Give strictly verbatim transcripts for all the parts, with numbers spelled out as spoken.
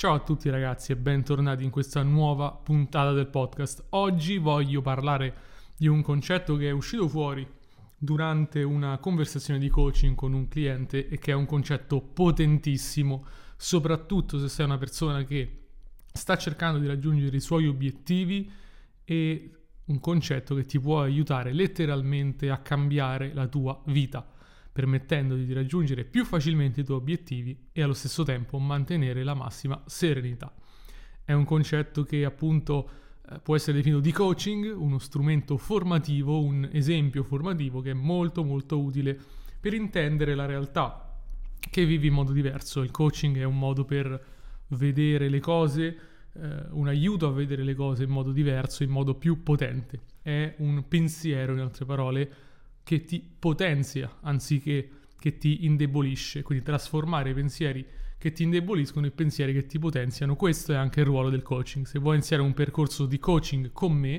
Ciao a tutti ragazzi e bentornati in questa nuova puntata del podcast. Oggi voglio parlare di un concetto che è uscito fuori durante una conversazione di coaching con un cliente e che è un concetto potentissimo, soprattutto se sei una persona che sta cercando di raggiungere i suoi obiettivi, e un concetto che ti può aiutare letteralmente a cambiare la tua vita, permettendoti di raggiungere più facilmente i tuoi obiettivi e allo stesso tempo mantenere la massima serenità. È un concetto che appunto può essere definito di coaching, uno strumento formativo, un esempio formativo che è molto molto utile per intendere la realtà che vivi in modo diverso. Il coaching è un modo per vedere le cose, eh, un aiuto a vedere le cose in modo diverso, in modo più potente. È un pensiero, in altre parole, che ti potenzia anziché che ti indebolisce, quindi trasformare i pensieri che ti indeboliscono in pensieri che ti potenziano. Questo è anche il ruolo del coaching. Se vuoi iniziare un percorso di coaching con me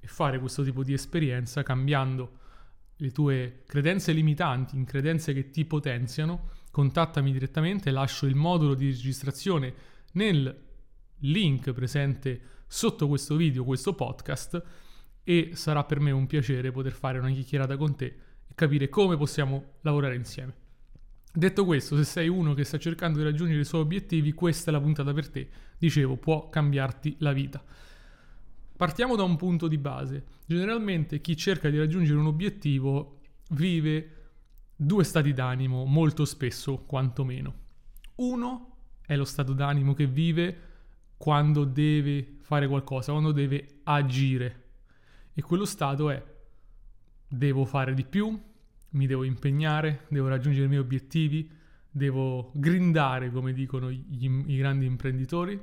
e fare questo tipo di esperienza cambiando le tue credenze limitanti in credenze che ti potenziano, contattami direttamente. Lascio il modulo di registrazione nel link presente sotto questo video, questo podcast, e sarà per me un piacere poter fare una chiacchierata con te e capire come possiamo lavorare insieme. Detto questo, se sei uno che sta cercando di raggiungere i suoi obiettivi, questa è la puntata per te. Dicevo, può cambiarti la vita. Partiamo da un punto di base. Generalmente chi cerca di raggiungere un obiettivo vive due stati d'animo, molto spesso quantomeno. Uno è lo stato d'animo che vive quando deve fare qualcosa, quando deve agire. E quello stato è: devo fare di più, mi devo impegnare, devo raggiungere i miei obiettivi, devo grindare, come dicono gli, i grandi imprenditori,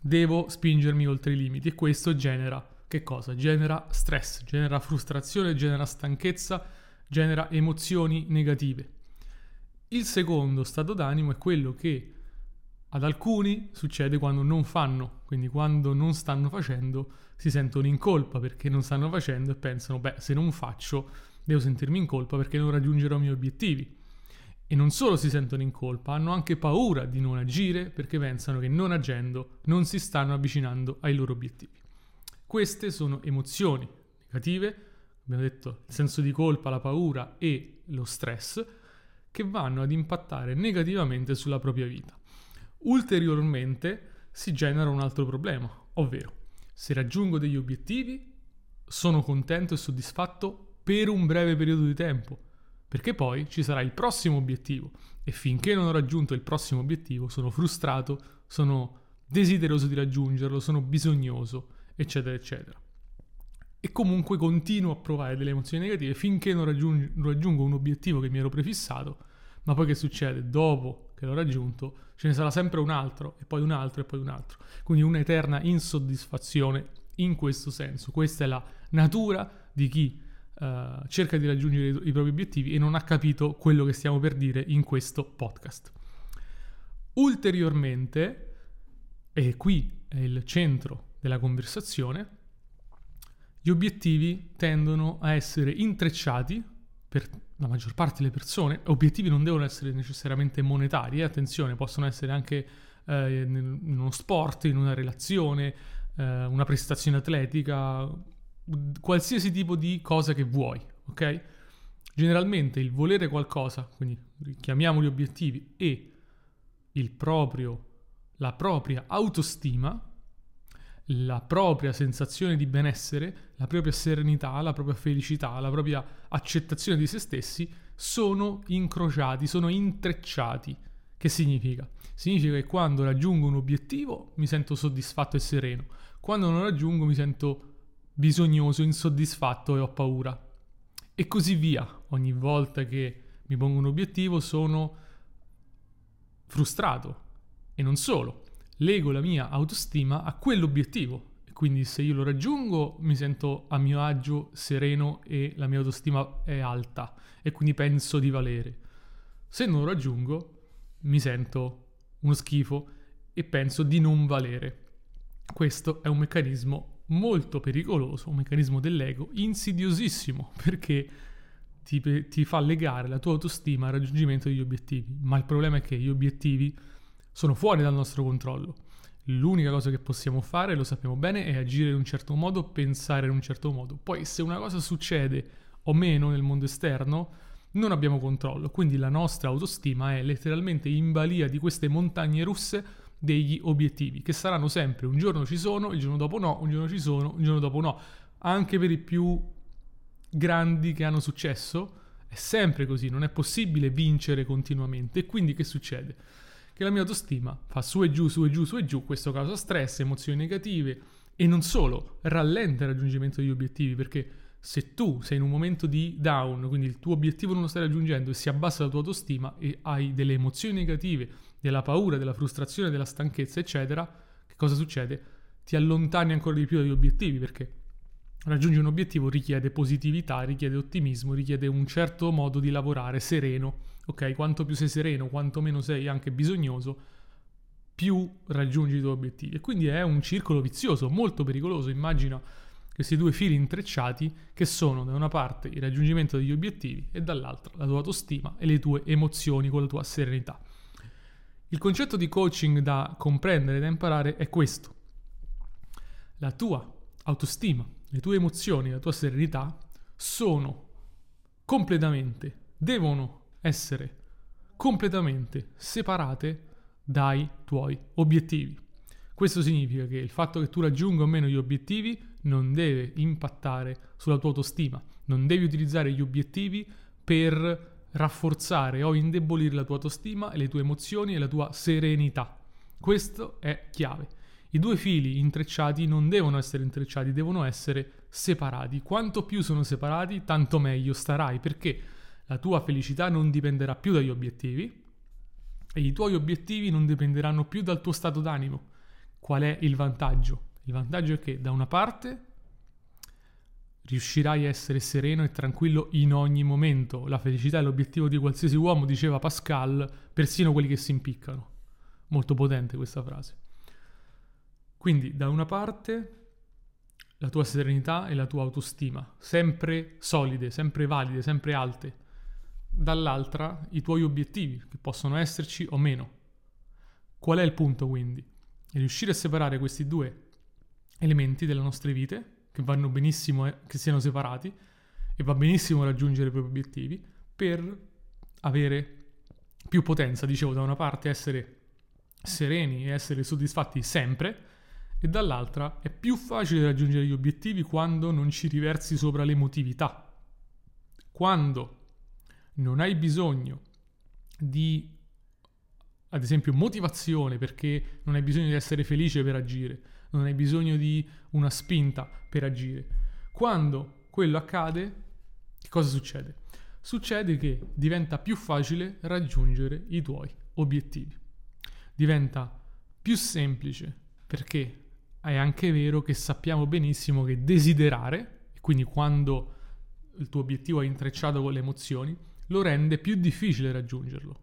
devo spingermi oltre i limiti. E questo genera che cosa? Genera stress, genera frustrazione, genera stanchezza, genera emozioni negative. Il secondo stato d'animo è quello che ad alcuni succede quando non fanno, quindi quando non stanno facendo si sentono in colpa perché non stanno facendo e pensano: beh, se non faccio devo sentirmi in colpa perché non raggiungerò i miei obiettivi. E non solo si sentono in colpa, hanno anche paura di non agire perché pensano che non agendo non si stanno avvicinando ai loro obiettivi. Queste sono emozioni negative, abbiamo detto il senso di colpa, la paura e lo stress, che vanno ad impattare negativamente sulla propria vita. Ulteriormente si genera un altro problema, ovvero: se raggiungo degli obiettivi sono contento e soddisfatto per un breve periodo di tempo, perché poi ci sarà il prossimo obiettivo e finché non ho raggiunto il prossimo obiettivo sono frustrato, sono desideroso di raggiungerlo, sono bisognoso, eccetera eccetera, e comunque continuo a provare delle emozioni negative finché non raggiung- raggiungo un obiettivo che mi ero prefissato. Ma poi che succede? Dopo che l'ho raggiunto ce ne sarà sempre un altro e poi un altro e poi un altro. Quindi un'eterna insoddisfazione in questo senso. Questa è la natura di chi eh, cerca di raggiungere i, i propri obiettivi e non ha capito quello che stiamo per dire in questo podcast. Ulteriormente, e qui è il centro della conversazione, gli obiettivi tendono a essere intrecciati per la maggior parte delle persone. Obiettivi non devono essere necessariamente monetari, eh? Attenzione, possono essere anche eh, in uno sport, in una relazione, eh, una prestazione atletica, qualsiasi tipo di cosa che vuoi, ok? Generalmente il volere qualcosa, quindi chiamiamoli obiettivi, e il proprio, la propria autostima, la propria sensazione di benessere, la propria serenità, la propria felicità, la propria accettazione di se stessi sono incrociati, sono intrecciati. Che significa? Significa che quando raggiungo un obiettivo mi sento soddisfatto e sereno, quando non raggiungo mi sento bisognoso, insoddisfatto e ho paura. E così via. Ogni volta che mi pongo un obiettivo sono frustrato e non solo. Lego la mia autostima a quell'obiettivo, quindi se io lo raggiungo mi sento a mio agio, sereno e la mia autostima è alta e quindi penso di valere. Se non lo raggiungo mi sento uno schifo e penso di non valere. Questo è un meccanismo molto pericoloso, un meccanismo dell'ego insidiosissimo, perché ti, ti fa legare la tua autostima al raggiungimento degli obiettivi. Ma il problema è che gli obiettivi sono fuori dal nostro controllo. L'unica cosa che possiamo fare, lo sappiamo bene, è agire in un certo modo, pensare in un certo modo. Poi se una cosa succede o meno nel mondo esterno, non abbiamo controllo. Quindi la nostra autostima è letteralmente in balia di queste montagne russe degli obiettivi, che saranno sempre un giorno ci sono, il giorno dopo no, un giorno ci sono, un giorno dopo no. Anche per i più grandi che hanno successo è sempre così, non è possibile vincere continuamente. E quindi che succede? Che la mia autostima fa su e giù, su e giù, su e giù, questo causa stress, emozioni negative e non solo, rallenta il raggiungimento degli obiettivi, perché se tu sei in un momento di down, quindi il tuo obiettivo non lo stai raggiungendo e si abbassa la tua autostima e hai delle emozioni negative, della paura, della frustrazione, della stanchezza, eccetera, che cosa succede? Ti allontani ancora di più dagli obiettivi, perché raggiungere un obiettivo richiede positività, richiede ottimismo, richiede un certo modo di lavorare sereno, ok? Quanto più sei sereno, quanto meno sei anche bisognoso, più raggiungi i tuoi obiettivi. E quindi è un circolo vizioso, molto pericoloso. Immagina questi due fili intrecciati che sono da una parte il raggiungimento degli obiettivi e dall'altra la tua autostima e le tue emozioni con la tua serenità. Il concetto di coaching da comprendere, da imparare è questo. La tua autostima, le tue emozioni, la tua serenità sono completamente, devono essere completamente separate dai tuoi obiettivi. Questo significa che il fatto che tu raggiunga o meno gli obiettivi non deve impattare sulla tua autostima, non devi utilizzare gli obiettivi per rafforzare o indebolire la tua autostima e le tue emozioni e la tua serenità. Questo è chiave. I due fili intrecciati non devono essere intrecciati, devono essere separati. Quanto più sono separati, tanto meglio starai, perché la tua felicità non dipenderà più dagli obiettivi e i tuoi obiettivi non dipenderanno più dal tuo stato d'animo. Qual è il vantaggio? Il vantaggio è che da una parte riuscirai a essere sereno e tranquillo in ogni momento. La felicità è l'obiettivo di qualsiasi uomo, diceva Pascal, persino quelli che si impiccano. Molto potente questa frase. Quindi da una parte la tua serenità e la tua autostima, sempre solide, sempre valide, sempre alte. Dall'altra i tuoi obiettivi, che possono esserci o meno. Qual è il punto quindi? È riuscire a separare questi due elementi delle nostre vite, che vanno benissimo eh, che siano separati, e va benissimo raggiungere i propri obiettivi per avere più potenza. Dicevo, da una parte essere sereni e essere soddisfatti sempre, e dall'altra è più facile raggiungere gli obiettivi quando non ci riversi sopra l'emotività, quando non hai bisogno di, ad esempio, motivazione, perché non hai bisogno di essere felice per agire, non hai bisogno di una spinta per agire. Quando quello accade, che cosa succede? Succede che diventa più facile raggiungere i tuoi obiettivi, diventa più semplice, perché è anche vero che sappiamo benissimo che desiderare, e quindi quando il tuo obiettivo è intrecciato con le emozioni, lo rende più difficile raggiungerlo.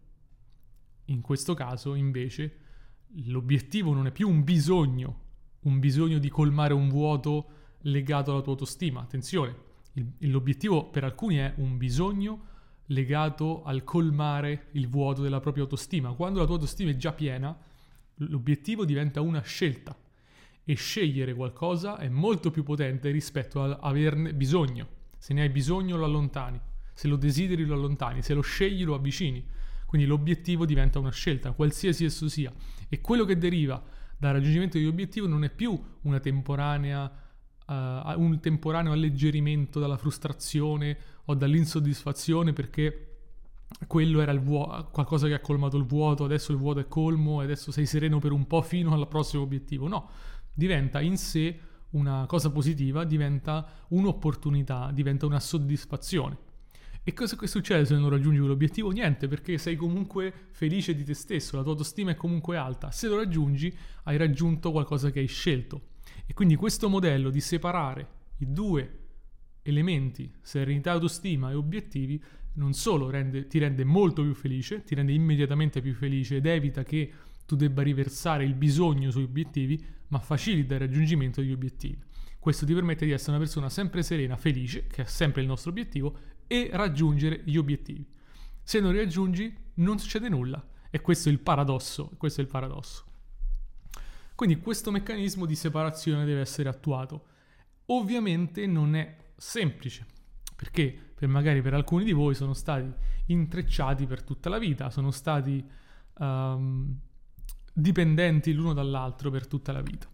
In questo caso invece l'obiettivo non è più un bisogno, un bisogno di colmare un vuoto legato alla tua autostima. Attenzione, il, l'obiettivo per alcuni è un bisogno legato al colmare il vuoto della propria autostima. Quando la tua autostima è già piena, l'obiettivo diventa una scelta, e scegliere qualcosa è molto più potente rispetto ad averne bisogno. Se ne hai bisogno lo allontani, se lo desideri lo allontani, se lo scegli lo avvicini. Quindi l'obiettivo diventa una scelta, qualsiasi esso sia, e quello che deriva dal raggiungimento dell'obiettivo non è più una temporanea, uh, un temporaneo alleggerimento dalla frustrazione o dall'insoddisfazione, perché quello era il vuoto, qualcosa che ha colmato il vuoto, adesso il vuoto è colmo e adesso sei sereno per un po' fino al prossimo obiettivo. No, diventa in sé una cosa positiva, diventa un'opportunità, diventa una soddisfazione. E cosa che succede se non raggiungi quell'obiettivo? Niente, perché sei comunque felice di te stesso, la tua autostima è comunque alta. Se lo raggiungi, hai raggiunto qualcosa che hai scelto. E quindi questo modello di separare i due elementi, serenità, autostima e obiettivi, non solo rende, ti rende molto più felice, ti rende immediatamente più felice ed evita che tu debba riversare il bisogno sugli obiettivi, ma facilita il raggiungimento degli obiettivi. Questo ti permette di essere una persona sempre serena, felice, che è sempre il nostro obiettivo, e raggiungere gli obiettivi. Se non li raggiungi non succede nulla, E questo è il paradosso, questo è il paradosso. Quindi questo meccanismo di separazione deve essere attuato. Ovviamente non è semplice, perché per magari per alcuni di voi sono stati intrecciati per tutta la vita, sono stati um, dipendenti l'uno dall'altro per tutta la vita.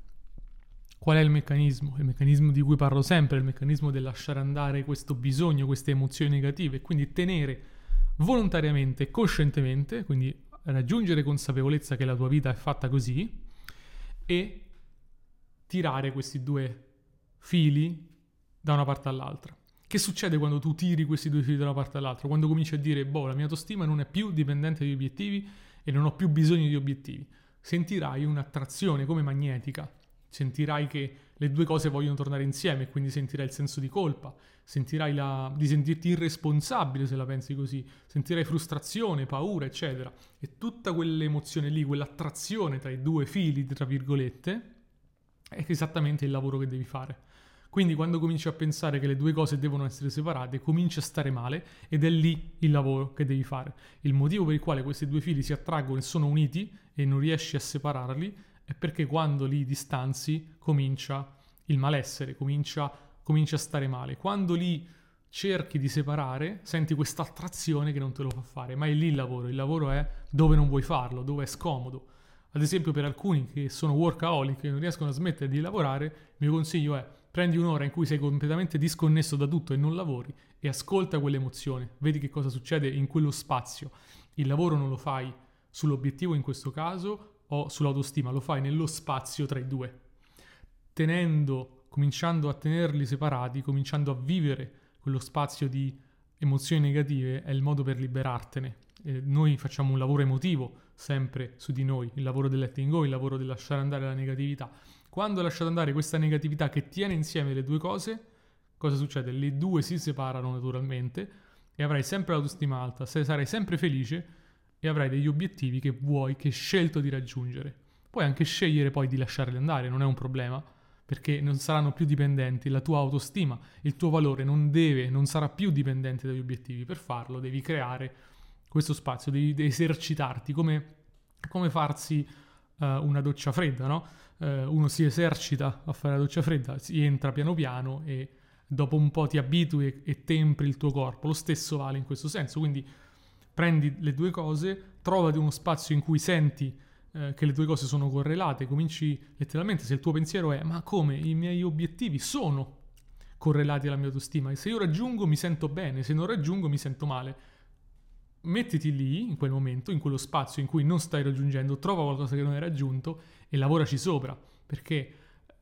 Qual è il meccanismo? Il meccanismo di cui parlo sempre, il meccanismo del lasciare andare questo bisogno, queste emozioni negative, quindi tenere volontariamente, coscientemente, quindi raggiungere consapevolezza che la tua vita è fatta così e tirare questi due fili da una parte all'altra. Che succede quando tu tiri questi due fili da una parte all'altra? Quando cominci a dire, boh, la mia autostima non è più dipendente dagli obiettivi e non ho più bisogno di obiettivi. Sentirai un'attrazione come magnetica. Sentirai che le due cose vogliono tornare insieme, quindi sentirai il senso di colpa, sentirai la... di sentirti irresponsabile se la pensi così, sentirai frustrazione, paura, eccetera. E tutta quell'emozione lì, quell'attrazione tra i due fili, tra virgolette, è esattamente il lavoro che devi fare. Quindi quando cominci a pensare che le due cose devono essere separate, cominci a stare male ed è lì il lavoro che devi fare. Il motivo per il quale questi due fili si attraggono e sono uniti e non riesci a separarli è perché quando li distanzi comincia il malessere, comincia, comincia a stare male. Quando li cerchi di separare, senti questa attrazione che non te lo fa fare, ma è lì il lavoro. Il lavoro è dove non vuoi farlo, dove è scomodo. Ad esempio per alcuni che sono workaholic e non riescono a smettere di lavorare, il mio consiglio è prendi un'ora in cui sei completamente disconnesso da tutto e non lavori e ascolta quell'emozione, vedi che cosa succede in quello spazio. Il lavoro non lo fai sull'obiettivo in questo caso o sull'autostima, lo fai nello spazio tra i due, tenendo, cominciando a tenerli separati, cominciando a vivere quello spazio di emozioni negative è il modo per liberartene. Eh, noi facciamo un lavoro emotivo sempre su di noi, il lavoro del letting go, il lavoro del lasciare andare la negatività. Quando lasciate andare questa negatività che tiene insieme le due cose, cosa succede? Le due si separano naturalmente e avrai sempre l'autostima alta, sarai sempre felice e avrai degli obiettivi che vuoi, che hai scelto di raggiungere. Puoi anche scegliere poi di lasciarli andare, non è un problema, perché non saranno più dipendenti, la tua autostima, il tuo valore non deve, non sarà più dipendente dagli obiettivi. Per farlo devi creare questo spazio, devi esercitarti, come, come farsi uh, una doccia fredda, no? Uh, uno si esercita a fare la doccia fredda, si entra piano piano e dopo un po' ti abitui e, e tempri il tuo corpo. Lo stesso vale in questo senso, quindi prendi le due cose, trovati uno spazio in cui senti che le due cose sono correlate, cominci letteralmente, se il tuo pensiero è ma come i miei obiettivi sono correlati alla mia autostima e se io raggiungo mi sento bene, se non raggiungo mi sento male, mettiti lì in quel momento, in quello spazio in cui non stai raggiungendo, trova qualcosa che non hai raggiunto e lavoraci sopra, perché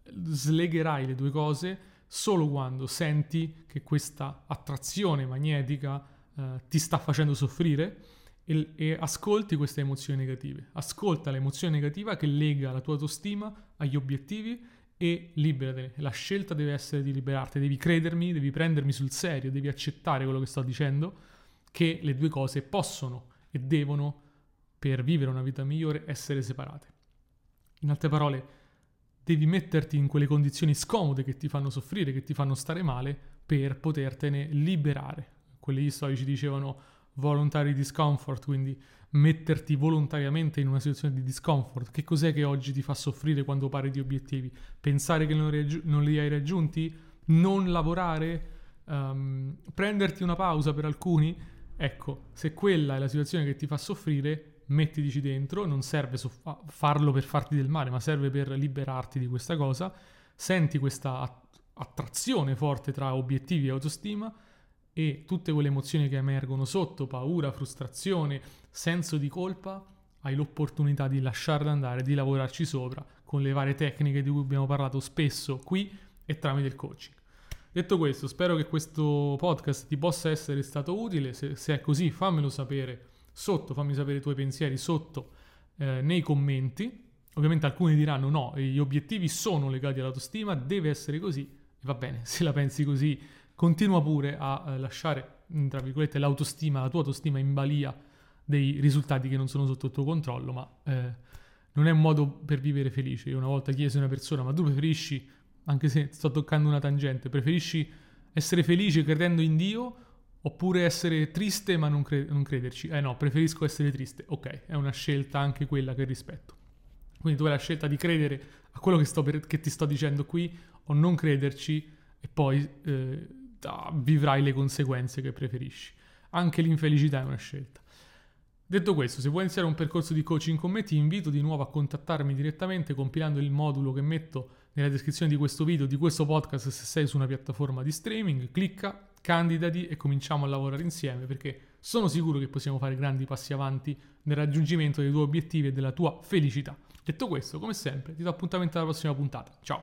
slegherai le due cose solo quando senti che questa attrazione magnetica eh, ti sta facendo soffrire e ascolti queste emozioni negative, ascolta l'emozione negativa che lega la tua autostima agli obiettivi e liberatene. La scelta deve essere di liberarti, devi credermi, devi prendermi sul serio, devi accettare quello che sto dicendo, che le due cose possono e devono, per vivere una vita migliore, essere separate. In altre parole, devi metterti in quelle condizioni scomode che ti fanno soffrire, che ti fanno stare male, per potertene liberare. Quelli gli storici dicevano voluntary discomfort, quindi metterti volontariamente in una situazione di discomfort. Che cos'è che oggi ti fa soffrire quando parli di obiettivi? Pensare che non, raggi- non li hai raggiunti? Non lavorare? Um, prenderti una pausa per alcuni? Ecco, se quella è la situazione che ti fa soffrire, mettitici dentro, non serve soff- farlo per farti del male, ma serve per liberarti di questa cosa. Senti questa att- attrazione forte tra obiettivi e autostima, e tutte quelle emozioni che emergono sotto, paura, frustrazione, senso di colpa, hai l'opportunità di lasciarle andare, di lavorarci sopra con le varie tecniche di cui abbiamo parlato spesso qui e tramite il coaching. Detto questo, spero che questo podcast ti possa essere stato utile, se, se è così fammelo sapere sotto, fammi sapere i tuoi pensieri sotto eh, nei commenti. Ovviamente alcuni diranno no, gli obiettivi sono legati all'autostima, deve essere così, e va bene, se la pensi così continua pure a lasciare, tra virgolette, l'autostima, la tua autostima in balia dei risultati che non sono sotto il tuo controllo, ma eh, non è un modo per vivere felice. Io una volta chiesi a una persona, ma tu preferisci, anche se sto toccando una tangente, preferisci essere felice credendo in Dio Oppure essere triste ma non, cre- non crederci. Eh no, preferisco essere triste. Ok, è una scelta anche quella che rispetto. Quindi tu hai la scelta di credere a quello che, sto per- che ti sto dicendo qui o non crederci e poi eh, vivrai le conseguenze che preferisci. Anche l'infelicità è una scelta. Detto questo, se vuoi iniziare un percorso di coaching con me, ti invito di nuovo a contattarmi direttamente compilando il modulo che metto nella descrizione di questo video, di questo podcast, se sei su una piattaforma di streaming. Clicca, candidati e cominciamo a lavorare insieme, perché sono sicuro che possiamo fare grandi passi avanti nel raggiungimento dei tuoi obiettivi e della tua felicità. Detto questo, come sempre, ti do appuntamento alla prossima puntata. Ciao!